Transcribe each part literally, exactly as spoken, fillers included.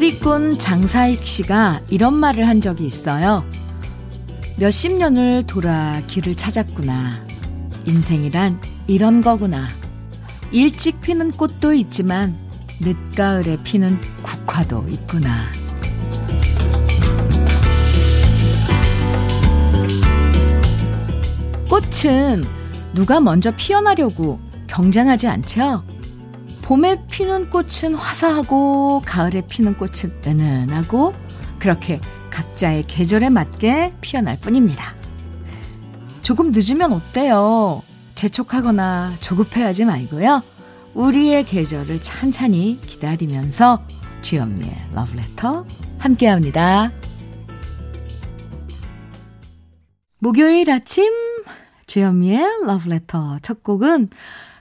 목소리꾼 장사익 씨가 이런 말을 한 적이 있어요. 몇십 년을 돌아 길을 찾았구나. 인생이란 이런 거구나. 일찍 피는 꽃도 있지만 늦가을에 피는 국화도 있구나. 꽃은 누가 먼저 피어나려고 경쟁하지 않죠? 봄에 피는 꽃은 화사하고 가을에 피는 꽃은 은은하고 그렇게 각자의 계절에 맞게 피어날 뿐입니다. 조금 늦으면 어때요? 재촉하거나 조급해하지 말고요. 우리의 계절을 찬찬히 기다리면서 주현미의 러브레터 함께합니다. 목요일 아침 주현미의 러브레터 첫 곡은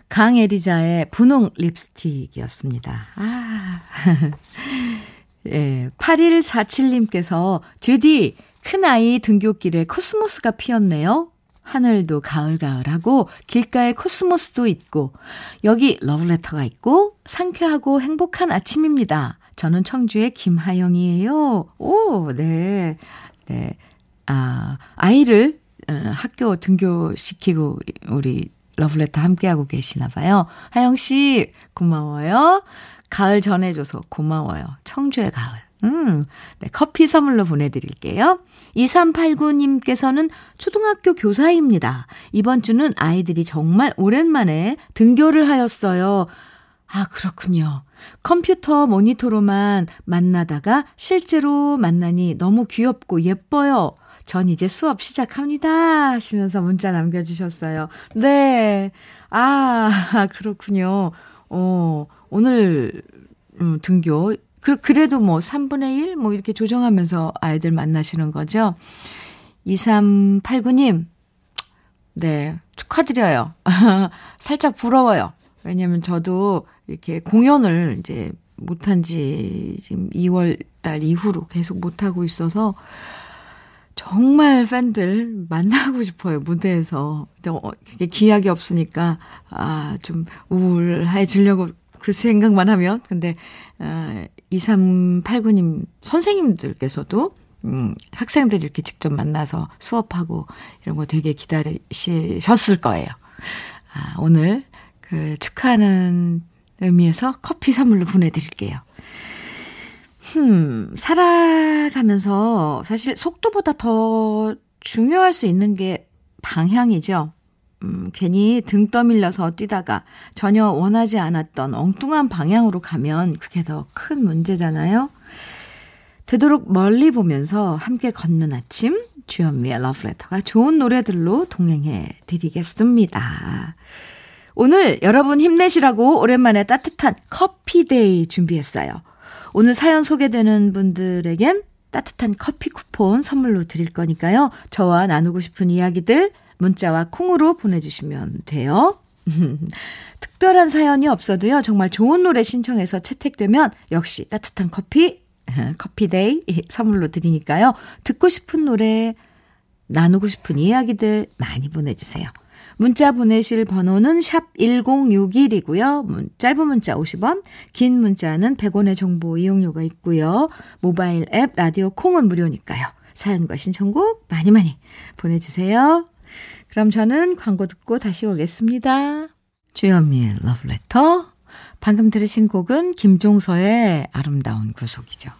강예리자의 분홍 립스틱이었습니다. 아. 예, 팔일사칠님께서 제디 큰아이 등굣길에 코스모스가 피었네요. 하늘도 가을가을하고 길가에 코스모스도 있고 여기 러브레터가 있고 상쾌하고 행복한 아침입니다. 저는 청주의 김하영이에요. 오, 네. 네. 아, 아이를 학교 등교시키고 우리 러브레터 함께하고 계시나 봐요. 하영 씨 고마워요. 가을 전해줘서 고마워요. 청주의 가을. 음, 네, 커피 선물로 보내드릴게요. 이삼팔구님께서는 초등학교 교사입니다. 이번 주는 아이들이 정말 오랜만에 등교를 하였어요. 아, 그렇군요. 컴퓨터 모니터로만 만나다가 실제로 만나니 너무 귀엽고 예뻐요. 전 이제 수업 시작합니다 하시면서 문자 남겨주셨어요. 네, 아 그렇군요. 어, 오늘 음, 등교 그, 그래도 뭐 삼분의 일 뭐 이렇게 조정하면서 아이들 만나시는 거죠. 이삼팔구님 네 축하드려요. 살짝 부러워요. 왜냐하면 저도 이렇게 공연을 이제 못한 지 지금 이월 달 이후로 계속 못하고 있어서 정말 팬들 만나고 싶어요, 무대에서. 기약이 없으니까, 아, 좀 우울해지려고 그 생각만 하면. 근데, 아, 이삼팔구님 선생님들께서도, 음, 학생들 이렇게 직접 만나서 수업하고 이런 거 되게 기다리셨을 거예요. 아, 오늘 그 축하하는 의미에서 커피 선물로 보내드릴게요. 흠, 살아가면서 사실 속도보다 더 중요할 수 있는 게 방향이죠. 음, 괜히 등 떠밀려서 뛰다가 전혀 원하지 않았던 엉뚱한 방향으로 가면 그게 더 큰 문제잖아요. 되도록 멀리 보면서 함께 걷는 아침, 주현미의 러브레터가 좋은 노래들로 동행해 드리겠습니다. 오늘 여러분 힘내시라고 오랜만에 따뜻한 커피데이 준비했어요. 오늘 사연 소개되는 분들에겐 따뜻한 커피 쿠폰 선물로 드릴 거니까요. 저와 나누고 싶은 이야기들 문자와 콩으로 보내주시면 돼요. 특별한 사연이 없어도요. 정말 좋은 노래 신청해서 채택되면 역시 따뜻한 커피, 커피데이 선물로 드리니까요. 듣고 싶은 노래, 나누고 싶은 이야기들 많이 보내주세요. 문자 보내실 번호는 샵 일공육일이고요. 문, 짧은 문자 오십 원, 긴 문자는 백 원의 정보 이용료가 있고요. 모바일 앱 라디오 콩은 무료니까요. 사연과 신청곡 많이 많이 보내주세요. 그럼 저는 광고 듣고 다시 오겠습니다. 주현미의 러브레터. 방금 들으신 곡은 김종서의 아름다운 구속이죠.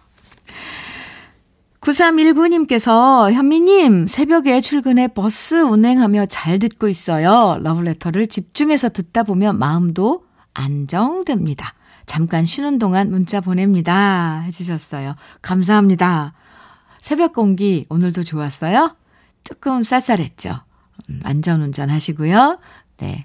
구삼일구님께서 현미님 새벽에 출근해 버스 운행하며 잘 듣고 있어요. 러브레터를 집중해서 듣다 보면 마음도 안정됩니다. 잠깐 쉬는 동안 문자 보냅니다 해주셨어요. 감사합니다. 새벽 공기 오늘도 좋았어요? 조금 쌀쌀했죠. 안전운전 하시고요. 네,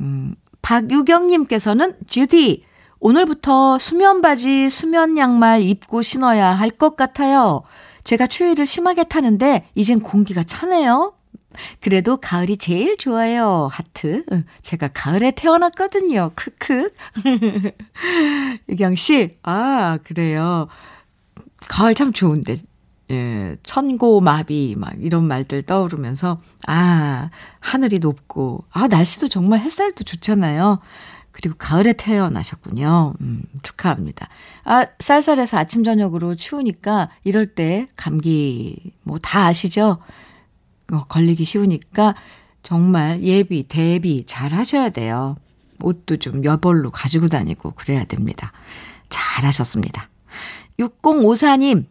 음, 박유경님께서는 주디 오늘부터 수면 바지, 수면 양말 입고 신어야 할 것 같아요. 제가 추위를 심하게 타는데 이젠 공기가 차네요. 그래도 가을이 제일 좋아요. 하트. 제가 가을에 태어났거든요. 크크. 유경 씨, 아 그래요. 가을 참 좋은데. 예, 천고마비 막 이런 말들 떠오르면서 아 하늘이 높고 아 날씨도 정말 햇살도 좋잖아요. 그리고 가을에 태어나셨군요. 음, 축하합니다. 아, 쌀쌀해서 아침 저녁으로 추우니까 이럴 때 감기 뭐 다 아시죠? 어, 걸리기 쉬우니까 정말 예비, 대비 잘 하셔야 돼요. 옷도 좀 여벌로 가지고 다니고 그래야 됩니다. 잘 하셨습니다. 육공오사 님,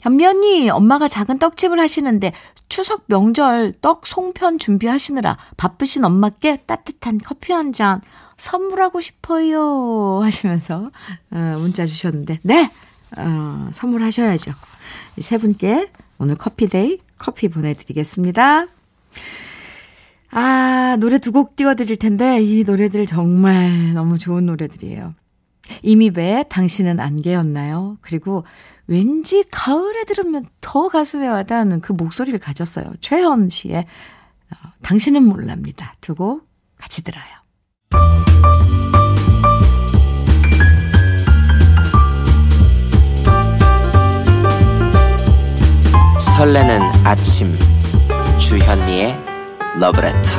현미 언니, 엄마가 작은 떡집을 하시는데 추석 명절 떡 송편 준비하시느라 바쁘신 엄마께 따뜻한 커피 한 잔 선물하고 싶어요 하시면서 문자 주셨는데 네! 어, 선물하셔야죠. 세 분께 오늘 커피데이 커피 보내드리겠습니다. 아, 노래 두 곡 띄워드릴 텐데 이 노래들 정말 너무 좋은 노래들이에요. 임이배 당신은 안개였나요? 그리고 왠지 가을에 들으면 더 가슴에 와닿는 그 목소리를 가졌어요. 최현 씨의 어, 당신은 몰랍니다. 두 곡 같이 들어요. 설레는 아침 주현미의 러브레터.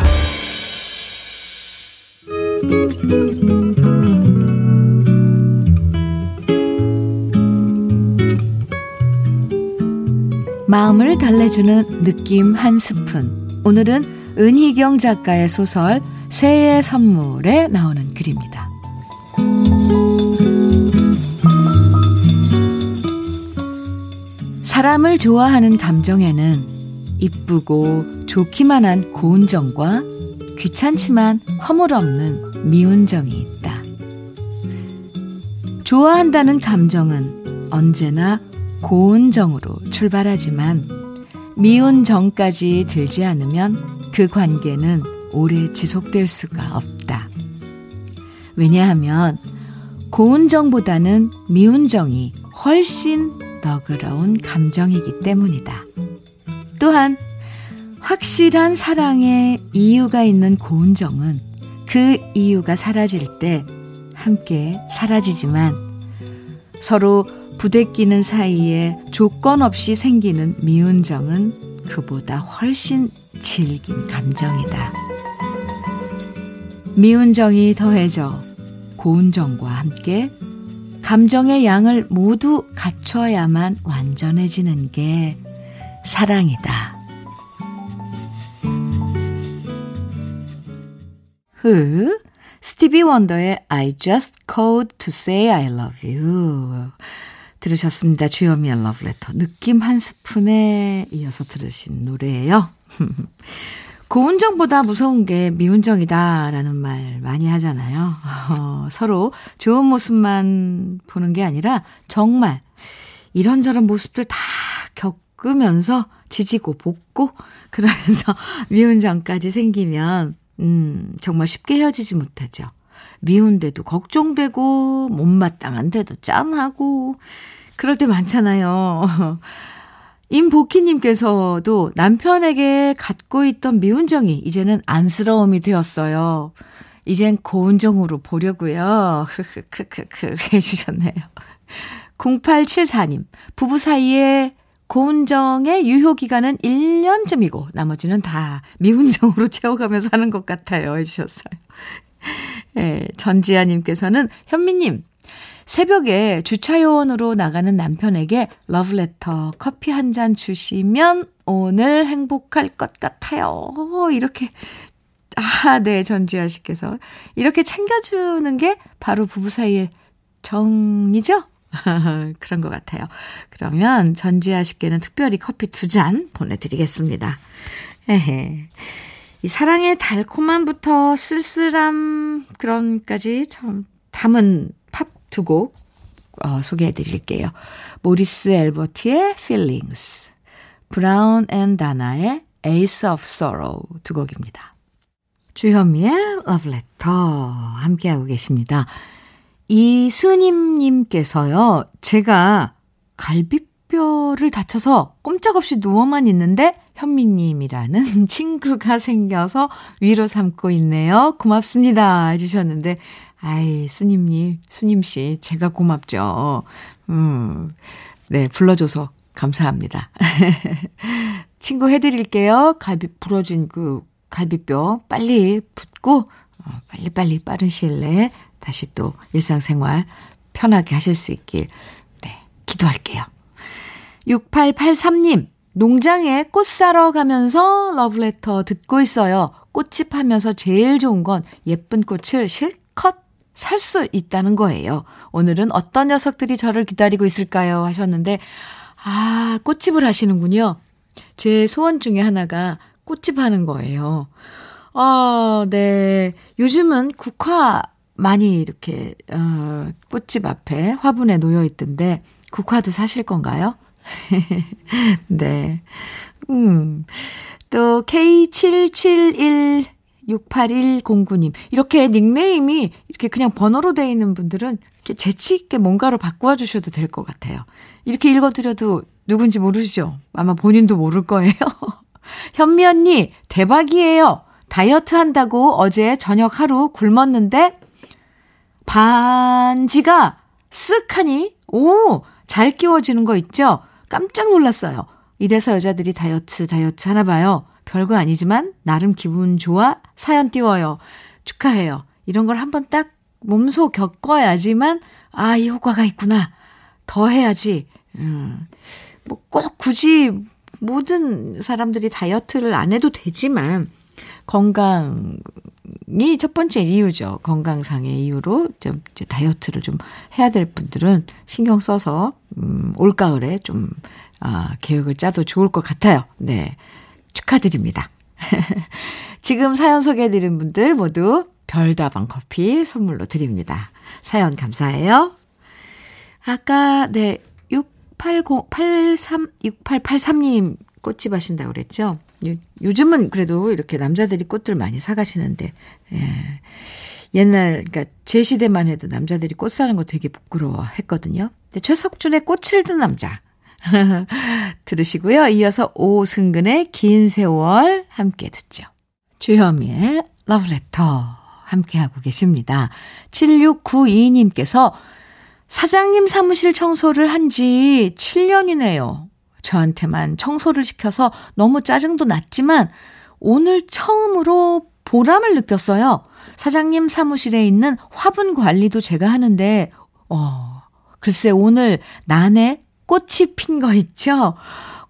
마음을 달래주는 느낌 한 스푼. 오늘은 은희경 작가의 소설 새해 선물에 나오는 글입니다. 사람을 좋아하는 감정에는 이쁘고 좋기만 한 고운정과 귀찮지만 허물없는 미운정이 있다. 좋아한다는 감정은 언제나 고운정으로 출발하지만 미운정까지 들지 않으면 그 관계는 오래 지속될 수가 없다. 왜냐하면 고운정보다는 미운정이 훨씬 너그러운 감정이기 때문이다. 또한 확실한 사랑에 이유가 있는 고운정은 그 이유가 사라질 때 함께 사라지지만 서로 부대끼는 사이에 조건 없이 생기는 미운정은 그보다 훨씬 질긴 감정이다. 미운정이 더해져 고운정과 함께 감정의 양을 모두 갖춰야만 완전해지는 게 사랑이다. 흐, 스티비 원더의 I just called to say I love you. 들으셨습니다. 주현미의 러브레터. 느낌 한 스푼에 이어서 들으신 노래예요. 고운정보다 무서운 게 미운정이다라는 말 많이 하잖아요. 어, 서로 좋은 모습만 보는 게 아니라 정말 이런저런 모습들 다 겪으면서 지지고 볶고 그러면서 미운정까지 생기면 음, 정말 쉽게 헤어지지 못하죠. 미운데도 걱정되고 못마땅한데도 짠하고 그럴 때 많잖아요. 임복희님께서도 남편에게 갖고 있던 미운정이 이제는 안쓰러움이 되었어요. 이젠 고운정으로 보려고요. 크크크크 해주셨네요. 공팔칠사 님 부부 사이에 고운정의 유효기간은 일 년쯤이고 나머지는 다 미운정으로 채워가면서 하는 것 같아요 해주셨어요. 네, 전지아님께서는 현미님 새벽에 주차요원으로 나가는 남편에게 러브레터 커피 한 잔 주시면 오늘 행복할 것 같아요. 이렇게 아, 네 전지아 씨께서 이렇게 챙겨주는 게 바로 부부 사이의 정이죠? 그런 것 같아요. 그러면 전지아 씨께는 특별히 커피 두 잔 보내드리겠습니다. 에헤. 이 사랑의 달콤함부터 쓸쓸함 그런까지 참 담은 팝 두 곡 어, 소개해드릴게요. 모리스 엘버티의 Feelings, 브라운 앤 다나의 Ace of Sorrow 두 곡입니다. 주현미의 러브레터 함께하고 계십니다. 이수님님께서요. 제가 갈비뼈를 다쳐서 꼼짝없이 누워만 있는데 현미님이라는 친구가 생겨서 위로 삼고 있네요. 고맙습니다 해주셨는데 아이 수님님, 수님씨 제가 고맙죠. 음, 네 불러줘서 감사합니다. 친구 해드릴게요. 갈비 부러진 그 갈비뼈 빨리 붓고 어, 빨리빨리 빠른 시일 내에 다시 또 일상생활 편하게 하실 수 있길 네, 기도할게요. 육팔팔삼 님, 농장에 꽃 사러 가면서 러브레터 듣고 있어요. 꽃집 하면서 제일 좋은 건 예쁜 꽃을 실컷 살 수 있다는 거예요. 오늘은 어떤 녀석들이 저를 기다리고 있을까요? 하셨는데 아, 꽃집을 하시는군요. 제 소원 중에 하나가 꽃집 하는 거예요. 아, 네. 요즘은 국화 많이 이렇게 어, 꽃집 앞에 화분에 놓여 있던데 국화도 사실 건가요? 네. 음. 또 케이 칠칠일 육팔일공구 님 이렇게 닉네임이 이렇게 그냥 번호로 되어 있는 분들은 이렇게 재치 있게 뭔가로 바꿔 주셔도 될 것 같아요. 이렇게 읽어드려도 누군지 모르시죠? 아마 본인도 모를 거예요. 현미 언니 대박이에요. 다이어트 한다고 어제 저녁 하루 굶었는데 반지가 쓱 하니 오, 잘 끼워지는 거 있죠? 깜짝 놀랐어요. 이래서 여자들이 다이어트 다이어트 하나 봐요. 별거 아니지만 나름 기분 좋아 사연 띄워요. 축하해요. 이런 걸 한번 딱 몸소 겪어야지만 아, 이 효과가 있구나. 더 해야지. 음, 뭐 꼭 굳이 모든 사람들이 다이어트를 안 해도 되지만 건강이 첫 번째 이유죠. 건강상의 이유로 좀 이제 다이어트를 좀 해야 될 분들은 신경 써서 음, 올가을에 좀 아, 계획을 짜도 좋을 것 같아요. 네, 축하드립니다. 지금 사연 소개해드린 분들 모두 별다방 커피 선물로 드립니다. 사연 감사해요. 아까 네 육팔공팔삼 육팔팔삼 님 꽃집 하신다고 그랬죠? 요즘은 그래도 이렇게 남자들이 꽃들 많이 사가시는데 예. 옛날 그러니까 제 시대만 해도 남자들이 꽃 사는 거 되게 부끄러워했거든요. 근데 최석준의 꽃을 든 남자 들으시고요. 이어서 오승근의 긴 세월 함께 듣죠. 주현미의 러브레터 함께하고 계십니다. 칠육구이 님께서 사장님 사무실 청소를 한 지 칠 년이네요. 저한테만 청소를 시켜서 너무 짜증도 났지만 오늘 처음으로 보람을 느꼈어요. 사장님 사무실에 있는 화분 관리도 제가 하는데 어, 글쎄 오늘 난에 꽃이 핀 거 있죠?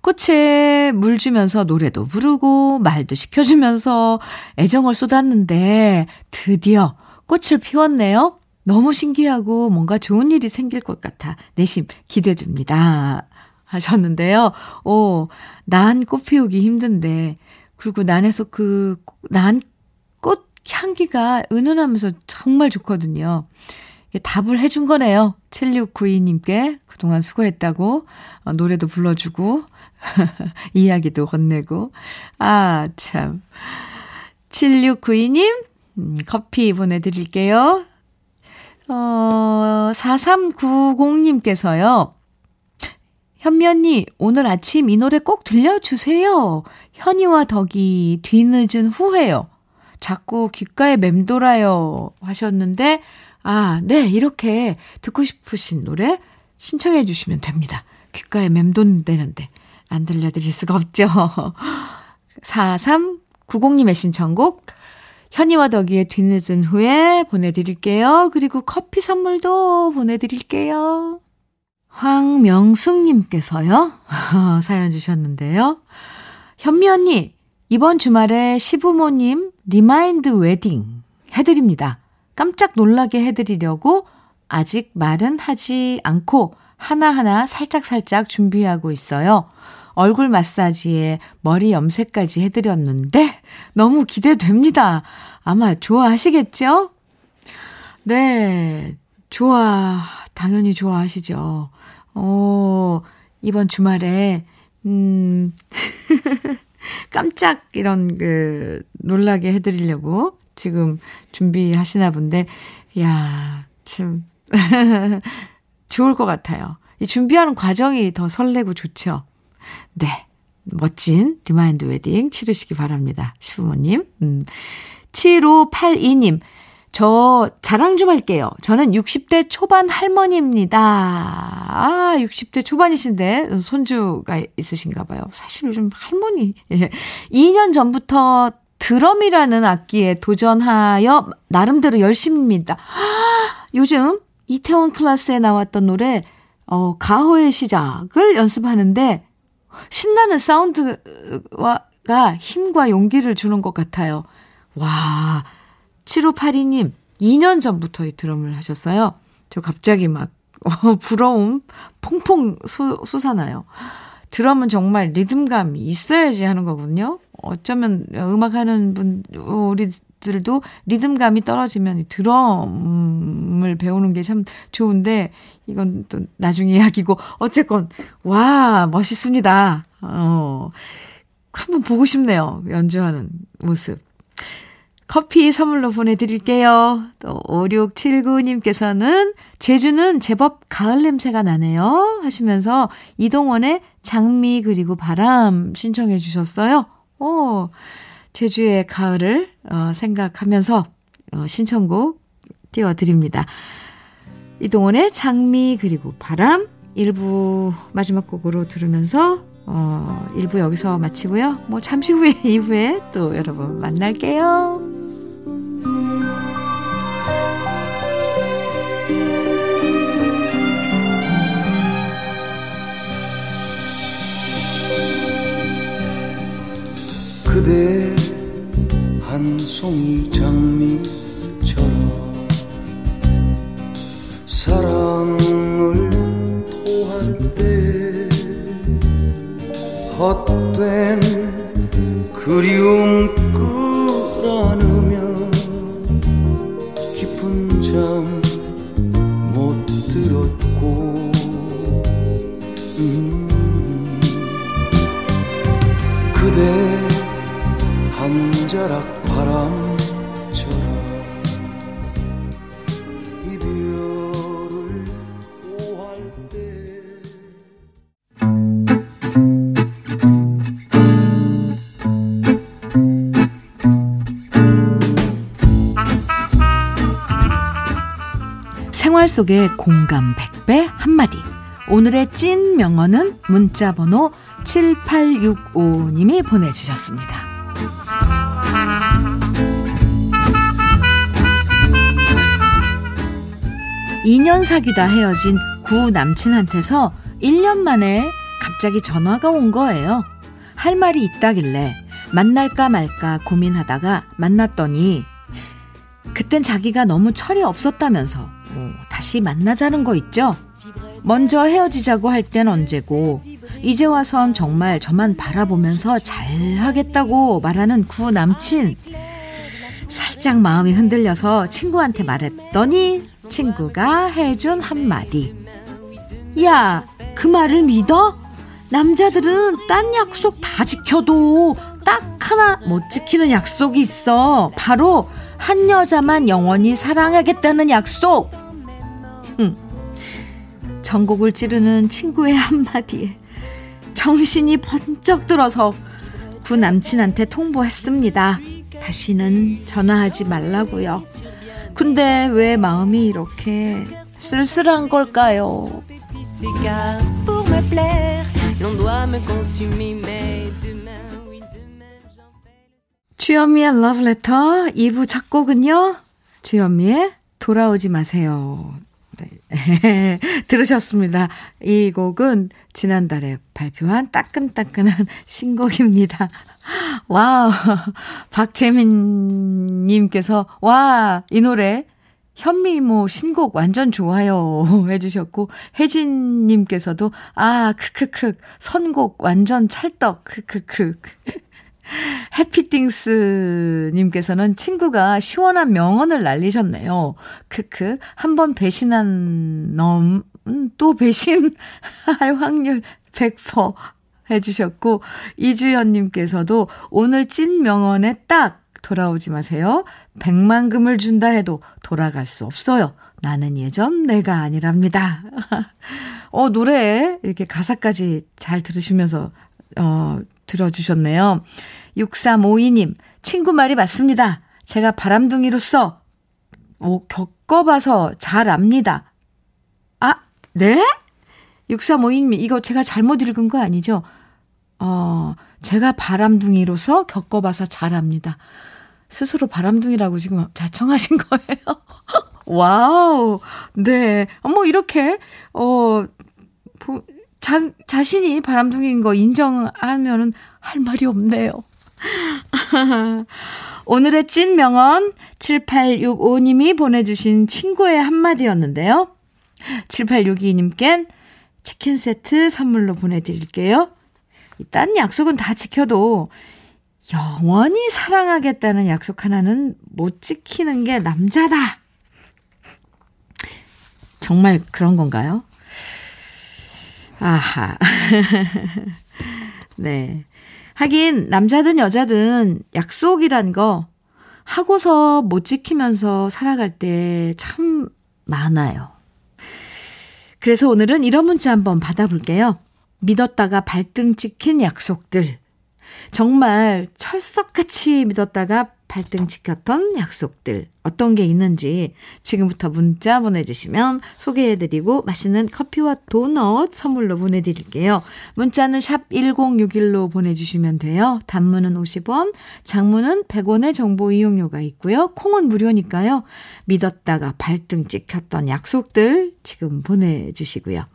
꽃에 물 주면서 노래도 부르고 말도 시켜주면서 애정을 쏟았는데 드디어 꽃을 피웠네요. 너무 신기하고 뭔가 좋은 일이 생길 것 같아 내심 기대됩니다. 하셨는데요. 오, 난 꽃 피우기 힘든데 그리고 난에서 그 난 꽃 향기가 은은하면서 정말 좋거든요. 답을 해준 거네요. 칠육구이 님께 그동안 수고했다고 노래도 불러주고 이야기도 건네고 아, 참. 칠육구이 님 커피 보내드릴게요. 어, 사삼구공 님께서요. 현미 언니 오늘 아침 이 노래 꼭 들려주세요. 현이와 덕이 뒤늦은 후회요. 자꾸 귓가에 맴돌아요 하셨는데 아, 네 이렇게 듣고 싶으신 노래 신청해 주시면 됩니다. 귓가에 맴돈대는데 안 들려드릴 수가 없죠. 사삼구공 님의 신청곡 현이와 덕이의 뒤늦은 후에 보내드릴게요. 그리고 커피 선물도 보내드릴게요. 황명숙님께서요. 사연 주셨는데요. 현미 언니, 이번 주말에 시부모님 리마인드 웨딩 해드립니다. 깜짝 놀라게 해드리려고 아직 말은 하지 않고 하나하나 살짝살짝 준비하고 있어요. 얼굴 마사지에 머리 염색까지 해드렸는데 너무 기대됩니다. 아마 좋아하시겠죠? 네, 좋아. 당연히 좋아하시죠. 오, 이번 주말에 음, 깜짝 이런 그 놀라게 해드리려고 지금 준비하시나 본데 이야, 참 좋을 것 같아요. 이 준비하는 과정이 더 설레고 좋죠. 네, 멋진 리마인드 웨딩 치르시기 바랍니다. 시부모님. 음. 칠오팔이 님, 저 자랑 좀 할게요. 저는 육십 대 초반 할머니입니다. 아, 육십 대 초반이신데 손주가 있으신가 봐요. 사실 요즘 할머니. 이 년 전부터 드럼이라는 악기에 도전하여 나름대로 열심입니다. 요즘 이태원 클래스에 나왔던 노래 어, 가호의 시작을 연습하는데 신나는 사운드가 힘과 용기를 주는 것 같아요. 와, 칠오팔이 님 이 년 전부터 이 드럼을 하셨어요. 저 갑자기 막 어, 부러움 퐁퐁 쏘, 쏘사나요. 드럼은 정말 리듬감이 있어야지 하는 거군요. 어쩌면 음악하는 분 우리들도 리듬감이 떨어지면 드럼을 배우는 게 참 좋은데 이건 또 나중 이야기고 어쨌건 와 멋있습니다. 어, 한번 보고 싶네요. 연주하는 모습. 커피 선물로 보내드릴게요. 또 오육칠구 님께서는 제주는 제법 가을 냄새가 나네요 하시면서 이동원의 장미 그리고 바람 신청해 주셨어요. 오, 제주의 가을을 어, 생각하면서 어, 신청곡 띄워드립니다. 이동원의 장미 그리고 바람 일 부 마지막 곡으로 들으면서 어, 일 부 여기서 마치고요. 뭐 잠시 후에 이 부에 또 여러분 만날게요. 그대 한 송이 장미처럼 사랑을 토할 때 헛된 그리움 끌어안으며 깊은 잠 못 들었고 음 그대 한자락 바람처럼 이별을 오할 때 생활 속의 공감 백 배 한마디. 오늘의 찐 명언은 문자번호 칠팔육오 님이 보내주셨습니다. 이 년 사귀다 헤어진 구 남친한테서 일 년 만에 갑자기 전화가 온 거예요. 할 말이 있다길래 만날까 말까 고민하다가 만났더니 그땐 자기가 너무 철이 없었다면서 뭐 다시 만나자는 거 있죠. 먼저 헤어지자고 할 땐 언제고 이제 와선 정말 저만 바라보면서 잘하겠다고 말하는 구 남친. 살짝 마음이 흔들려서 친구한테 말했더니 친구가 해준 한마디. 야, 그 말을 믿어? 남자들은 딴 약속 다 지켜도 딱 하나 못 지키는 약속이 있어. 바로 한 여자만 영원히 사랑하겠다는 약속. 응. 전곡을 찌르는 친구의 한마디에 정신이 번쩍 들어서 구 남친한테 통보했습니다. 다시는 전화하지 말라고요. 근데 왜 마음이 이렇게 쓸쓸한 걸까요? 주현미의 러브레터 이 부 첫 곡은요. 주현미의 돌아오지 마세요. 들으셨습니다. 이 곡은 지난달에 발표한 따끈따끈한 신곡입니다. 와우, 박재민님께서 와, 이 노래 현미 이모 신곡 완전 좋아요 해주셨고, 혜진님께서도 아 크크크 선곡 완전 찰떡 크크크. 해피띵스님께서는 친구가 시원한 명언을 날리셨네요. 크크, 한번 배신한 놈 또 배신할 확률 백 퍼센트 해주셨고, 이주연님께서도 오늘 찐 명언에 딱 돌아오지 마세요. 백만금을 준다 해도 돌아갈 수 없어요. 나는 예전 내가 아니랍니다. 어, 노래에 이렇게 가사까지 잘 들으시면서 어, 들어주셨네요. 육삼오이 님, 친구 말이 맞습니다. 제가 바람둥이로서 뭐 겪어봐서 잘 압니다. 아, 네? 육삼오이 님, 이거 제가 잘못 읽은 거 아니죠? 어, 제가 바람둥이로서 겪어봐서 잘합니다. 스스로 바람둥이라고 지금 자청하신 거예요. 와우. 네. 뭐 이렇게 어 자, 자신이 바람둥이인 거 인정하면은 할 말이 없네요. 오늘의 찐 명언 칠팔육오님이 보내주신 친구의 한마디였는데요. 칠팔육이님께는 치킨 세트 선물로 보내드릴게요. 딴 약속은 다 지켜도 영원히 사랑하겠다는 약속 하나는 못 지키는 게 남자다. 정말 그런 건가요? 아하. 네. 하긴 남자든 여자든 약속이란 거 하고서 못 지키면서 살아갈 때 참 많아요. 그래서 오늘은 이런 문자 한번 받아볼게요. 믿었다가 발등 찍힌 약속들. 정말 철석같이 믿었다가 발등 찍혔던 약속들. 어떤 게 있는지 지금부터 문자 보내주시면 소개해드리고 맛있는 커피와 도넛 선물로 보내드릴게요. 문자는 샵 일공육일로 보내주시면 돼요. 단문은 오십 원, 장문은 백 원의 정보 이용료가 있고요. 콩은 무료니까요. 믿었다가 발등 찍혔던 약속들 지금 보내주시고요.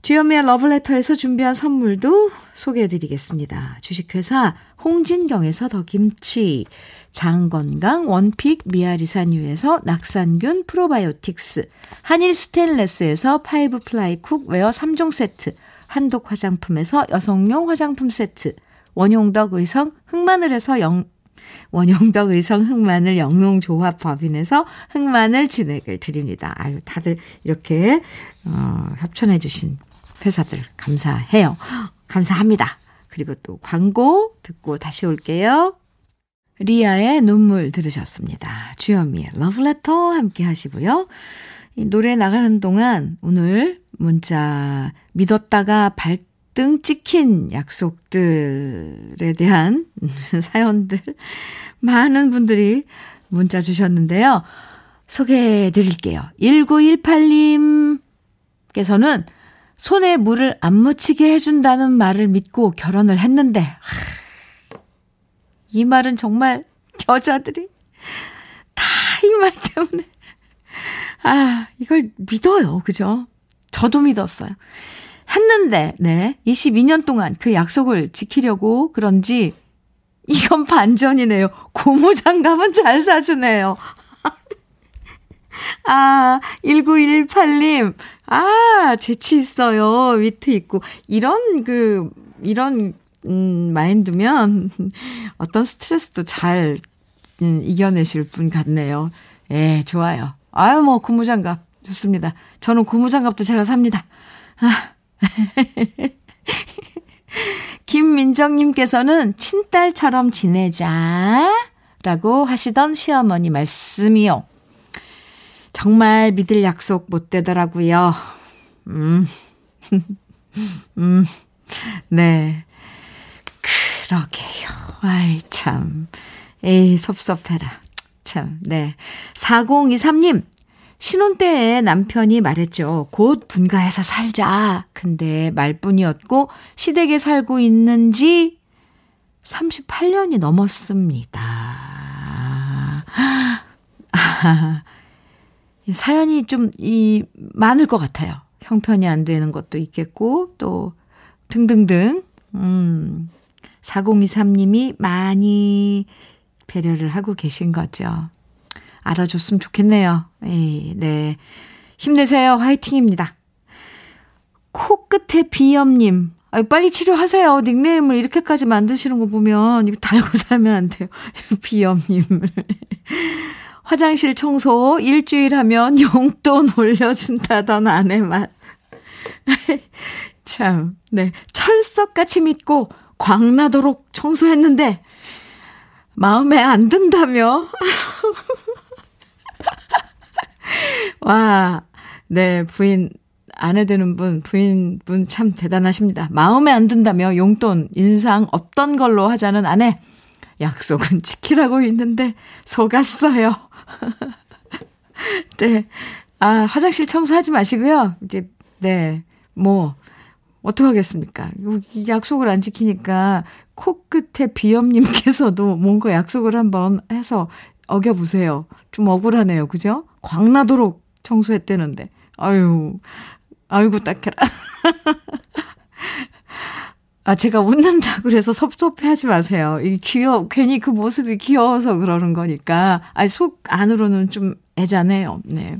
주현미의 러브레터에서 준비한 선물도 소개해드리겠습니다. 주식회사 홍진경에서 더김치, 장건강 원픽 미아리산유에서 낙산균 프로바이오틱스, 한일 스테인레스에서 파이브플라이 쿡웨어 삼 종 세트, 한독 화장품에서 여성용 화장품 세트, 원용덕 의성 흑마늘에서 영... 원용덕 의성 흑마늘 영농조합 법인에서 흑마늘 진액을 드립니다. 아유, 다들 이렇게 어, 협찬해 주신 회사들 감사해요. 감사합니다. 그리고 또 광고 듣고 다시 올게요. 리아의 눈물 들으셨습니다. 주현미의 러브레터 함께 하시고요. 이 노래 나가는 동안 오늘 문자 믿었다가 발 등 찍힌 약속들에 대한 사연들 많은 분들이 문자 주셨는데요. 소개해 드릴게요. 일구일팔님께서는 손에 물을 안 묻히게 해준다는 말을 믿고 결혼을 했는데 하, 이 말은 정말 여자들이 다 이 말 때문에 아 이걸 믿어요. 그죠? 저도 믿었어요. 했는데 네 이십이 년 동안 그 약속을 지키려고 그런지 이건 반전이네요. 고무장갑은 잘 사주네요. 아 일구일팔님 아 재치 있어요. 위트 있고 이런 그 이런 음, 마인드면 어떤 스트레스도 잘 음, 이겨내실 분 같네요. 예 좋아요. 아유 뭐 고무장갑 좋습니다. 저는 고무장갑도 제가 삽니다. 아 김민정님께서는 친딸처럼 지내자라고 하시던 시어머니 말씀이요. 정말 믿을 약속 못 되더라고요. 음, 음, 네, 그러게요. 아이 참, 에이 섭섭해라. 참, 네. 사공이삼님. 신혼 때에 남편이 말했죠. 곧 분가해서 살자. 근데 말뿐이었고 시댁에 살고 있는지 삼십팔 년이 넘었습니다. 아, 사연이 좀 이, 많을 것 같아요. 형편이 안 되는 것도 있겠고 또 등등등. 음, 사공이삼님이 많이 배려를 하고 계신 거죠. 알아줬으면 좋겠네요. 에이, 네. 힘내세요. 화이팅입니다. 코끝에 비염님. 아유, 빨리 치료하세요. 닉네임을 이렇게까지 만드시는 거 보면 이거 달고 살면 안 돼요. 비염님을. 화장실 청소 일주일 하면 용돈 올려준다던 아내 말. 참, 네. 철석같이 믿고 광나도록 청소했는데 마음에 안 든다며. 와, 네, 부인, 아내 되는 분, 부인분 참 대단하십니다. 마음에 안 든다며 용돈, 인상 없던 걸로 하자는 아내. 약속은 지키라고 했는데 속았어요. 네. 아, 화장실 청소하지 마시고요. 이제, 네, 뭐, 어떡하겠습니까? 약속을 안 지키니까 코끝에 비염님께서도 뭔가 약속을 한번 해서 어겨보세요. 좀 억울하네요. 그죠? 광나도록 청소했대는데. 아유, 아이고 딱해라. 아, 제가 웃는다 그래서 섭섭해하지 마세요. 이 귀여, 괜히 그 모습이 귀여워서 그러는 거니까. 아니, 속 안으로는 좀 애잔해요. 네.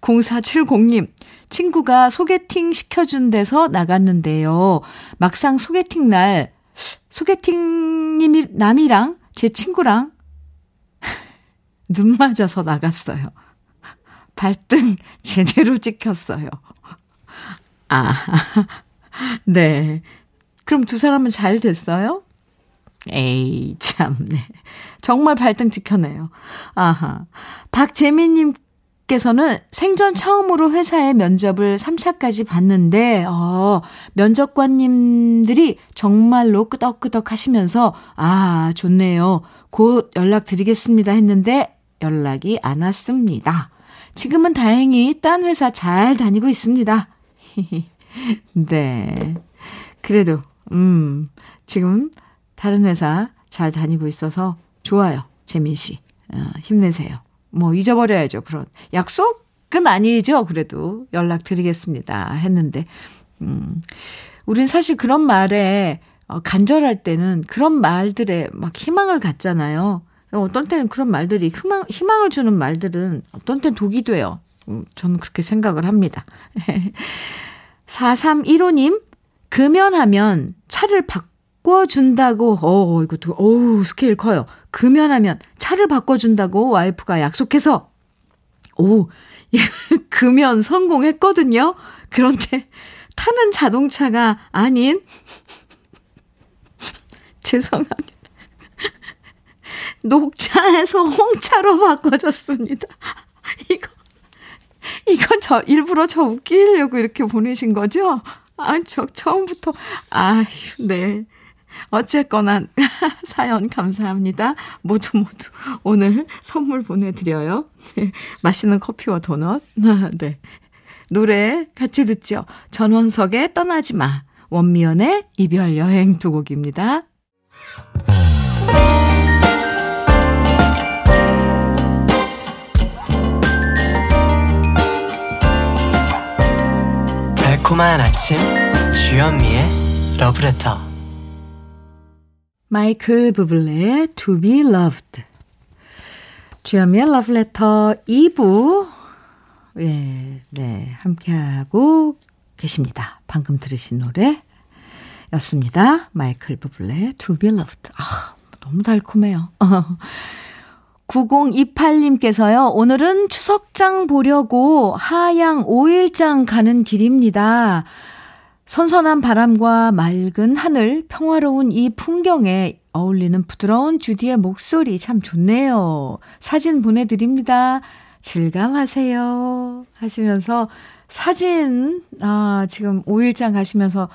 공사칠공님, 친구가 소개팅 시켜준 데서 나갔는데요. 막상 소개팅 날, 소개팅님이 남이랑 제 친구랑 눈 맞아서 나갔어요. 발등 제대로 찍혔어요. 아, 네. 그럼 두 사람은 잘 됐어요? 에이, 참네. 정말 발등 찍혀내요. 아하. 박재민님께서는 생전 처음으로 회사에 면접을 삼 차까지 봤는데, 어, 면접관님들이 정말로 끄덕끄덕 하시면서, 아, 좋네요. 곧 연락드리겠습니다 했는데 연락이 안 왔습니다. 지금은 다행히 딴 회사 잘 다니고 있습니다. 네. 그래도. 음, 지금 다른 회사 잘 다니고 있어서 좋아요. 재민 씨. 어, 힘내세요. 뭐 잊어버려야죠. 그런 약속은 아니죠. 그래도 연락드리겠습니다 했는데. 음, 우린 사실 그런 말에 어, 간절할 때는 그런 말들에 막 희망을 갖잖아요. 어떤 때는 그런 말들이 희망, 희망을 주는 말들은 어떤 때는 독이 돼요. 음, 저는 그렇게 생각을 합니다. 사삼일오님. 금연하면 차를 바꿔준다고, 어, 이것도, 어우, 스케일 커요. 금연하면 차를 바꿔준다고 와이프가 약속해서, 오, 금연 성공했거든요. 그런데 타는 자동차가 아닌, 죄송합니다. 녹차에서 홍차로 바꿔줬습니다. 이거, 이건 저, 일부러 저 웃기려고 이렇게 보내신 거죠? 아, 저 처음부터 아, 네. 어쨌거나 사연 감사합니다. 모두 모두 오늘 선물 보내드려요. 네, 맛있는 커피와 도넛. 네. 노래 같이 듣죠. 전원석의 떠나지 마, 원미연의 이별 여행 두 곡입니다. 고마운 아침 주현미의 러브레터. 마이클 부블레의 To Be Loved. 주현미의 러브레터 이 부, 예, 네, 함께하고 계십니다. 방금 들으신 노래였습니다. 마이클 부블레의 To Be Loved. 아, 너무 달콤해요. 구공이팔님께서요. 오늘은 추석장 보려고 하양 오일장 가는 길입니다. 선선한 바람과 맑은 하늘, 평화로운 이 풍경에 어울리는 부드러운 주디의 목소리 참 좋네요. 사진 보내드립니다. 즐감하세요. 하시면서 사진, 아, 지금 오일장 가시면서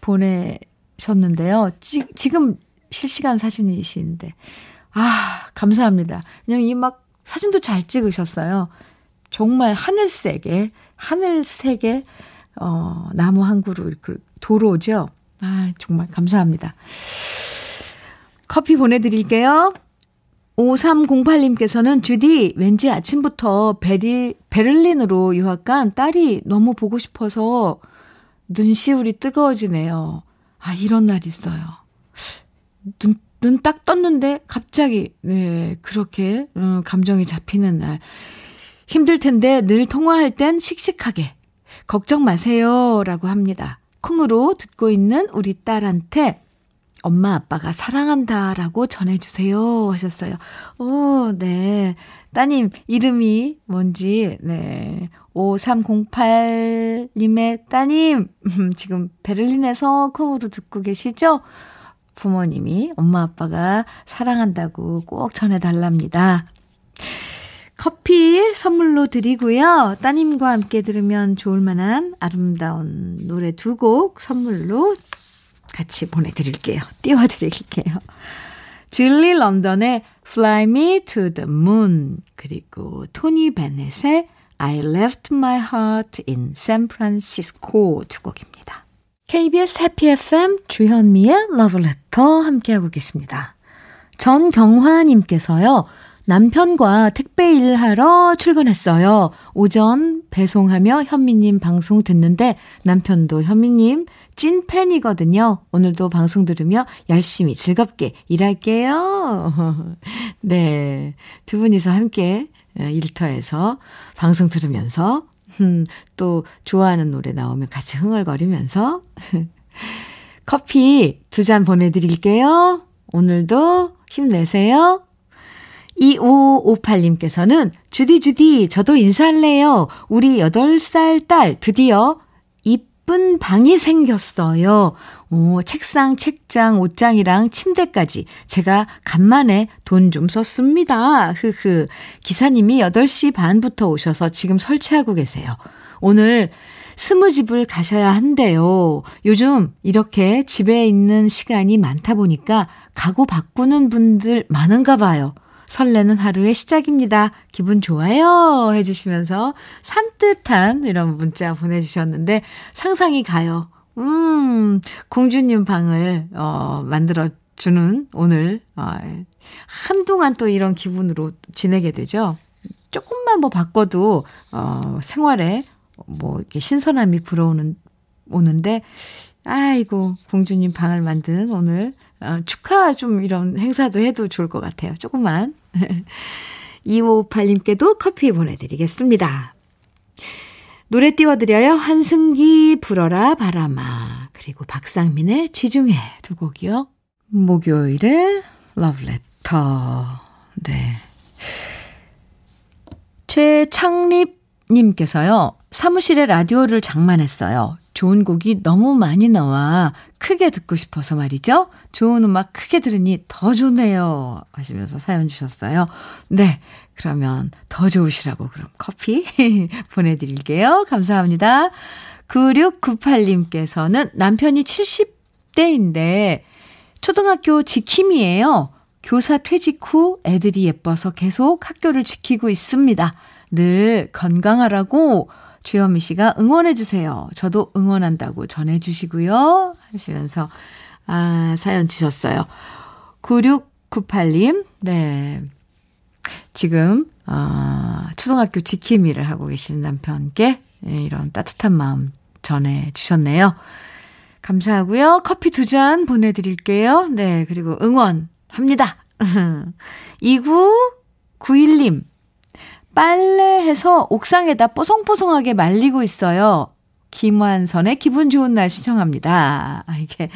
보내셨는데요. 지, 지금 실시간 사진이신데. 아, 감사합니다. 왜냐면 이 막 사진도 잘 찍으셨어요. 정말 하늘색에, 하늘색에, 어, 나무 한 그루, 도로죠. 아, 정말 감사합니다. 커피 보내드릴게요. 오삼공팔님께서는 주디, 왠지 아침부터 베리, 베를린으로 유학 간 딸이 너무 보고 싶어서 눈시울이 뜨거워지네요. 아, 이런 날 있어요. 눈, 눈 딱 떴는데 갑자기, 네, 그렇게 음, 감정이 잡히는 날. 힘들 텐데 늘 통화할 땐 씩씩하게 걱정 마세요 라고 합니다. 콩으로 듣고 있는 우리 딸한테 엄마 아빠가 사랑한다 라고 전해주세요 하셨어요. 오, 네. 따님 이름이 뭔지, 네. 오삼공팔님의 따님, 지금 베를린에서 콩으로 듣고 계시죠? 부모님이 엄마 아빠가 사랑한다고 꼭 전해달랍니다. 커피 선물로 드리고요. 따님과 함께 들으면 좋을 만한 아름다운 노래 두 곡 선물로 같이 보내드릴게요. 띄워드릴게요. 줄리 런던의 Fly Me to the Moon, 그리고 토니 베넷의 I Left My Heart in San Francisco 두 곡입니다. 케이비에스 해피 에프엠 주현미의 러브레터 함께하고 계십니다. 전경화님께서요. 남편과 택배 일하러 출근했어요. 오전 배송하며 현미님 방송 듣는데 남편도 현미님 찐 팬이거든요. 오늘도 방송 들으며 열심히 즐겁게 일할게요. 네, 두 분이서 함께 일터에서 방송 들으면서 음, 또 좋아하는 노래 나오면 같이 흥얼거리면서 커피 두 잔 보내드릴게요. 오늘도 힘내세요. 이오오팔님께서는 주디주디 저도 인사할래요. 우리 여덟 살 딸 드디어 이쁜 방이 생겼어요. 오, 책상, 책장, 옷장이랑 침대까지 제가 간만에 돈 좀 썼습니다. 흐흐. 기사님이 여덟 시 반부터 오셔서 지금 설치하고 계세요. 오늘 스무집을 가셔야 한대요. 요즘 이렇게 집에 있는 시간이 많다 보니까 가구 바꾸는 분들 많은가 봐요. 설레는 하루의 시작입니다. 기분 좋아요 해주시면서 산뜻한 이런 문자 보내주셨는데 상상이 가요. 음, 공주님 방을 어, 만들어주는 오늘 어, 한동안 또 이런 기분으로 지내게 되죠. 조금만 뭐 바꿔도 어, 생활에 뭐 이렇게 신선함이 불어오는 오는데 아이고 공주님 방을 만든 오늘 어, 축하 좀 이런 행사도 해도 좋을 것 같아요. 조금만. 이오오팔님께도 커피 보내드리겠습니다. 노래 띄워드려요. 한승기 불어라 바람아 그리고 박상민의 지중해 두 곡이요. 목요일에 러브레터. 네. 최창립님께서요. 사무실에 라디오를 장만했어요. 좋은 곡이 너무 많이 나와 크게 듣고 싶어서 말이죠. 좋은 음악 크게 들으니 더 좋네요. 하시면서 사연 주셨어요. 네, 그러면 더 좋으시라고 그럼 커피 보내드릴게요. 감사합니다. 구육구팔님께서는 남편이 칠십 대인데 초등학교 지킴이에요. 교사 퇴직 후 애들이 예뻐서 계속 학교를 지키고 있습니다. 늘 건강하라고 주현미 씨가 응원해 주세요. 저도 응원한다고 전해 주시고요. 하시면서 아, 사연 주셨어요. 구육구팔님. 네. 지금 아, 초등학교 지킴이를 하고 계시는 남편께 이런 따뜻한 마음 전해 주셨네요. 감사하고요. 커피 두 잔 보내 드릴게요. 네. 그리고 응원합니다. 이구구일님. 빨래해서 옥상에다 뽀송뽀송하게 말리고 있어요. 김완선의 기분 좋은 날 시청합니다. 이게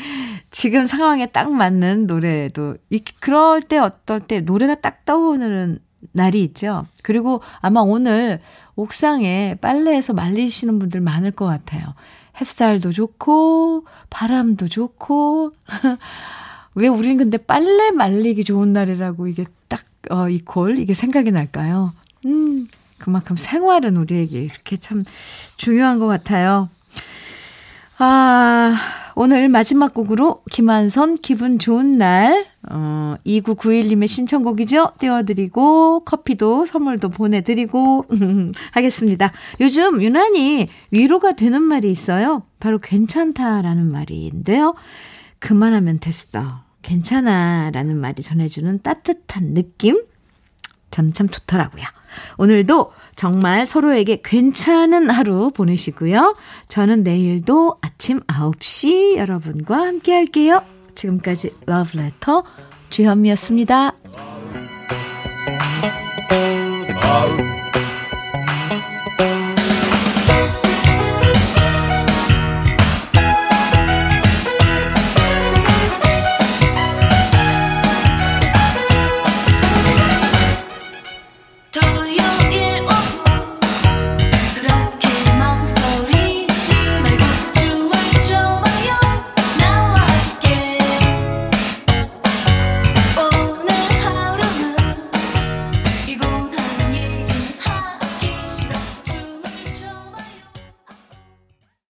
지금 상황에 딱 맞는 노래도 그럴 때 어떨 때 노래가 딱 떠오르는 날이 있죠. 그리고 아마 오늘 옥상에 빨래해서 말리시는 분들 많을 것 같아요. 햇살도 좋고 바람도 좋고 왜 우리는 근데 빨래 말리기 좋은 날이라고 이게 딱 어, 이콜 이게 생각이 날까요? 음, 그만큼 생활은 우리에게 이렇게 참 중요한 것 같아요. 아, 오늘 마지막 곡으로 김완선 기분 좋은 날, 어, 이구구일님의 신청곡이죠. 띄워드리고, 커피도 선물도 보내드리고, 하겠습니다. 요즘 유난히 위로가 되는 말이 있어요. 바로 괜찮다라는 말인데요. 그만하면 됐어. 괜찮아. 라는 말이 전해주는 따뜻한 느낌. 참, 참 좋더라고요. 오늘도 정말 서로에게 괜찮은 하루 보내시고요. 저는 내일도 아침 아홉 시 여러분과 함께 할게요. 지금까지 러브레터 주현미였습니다.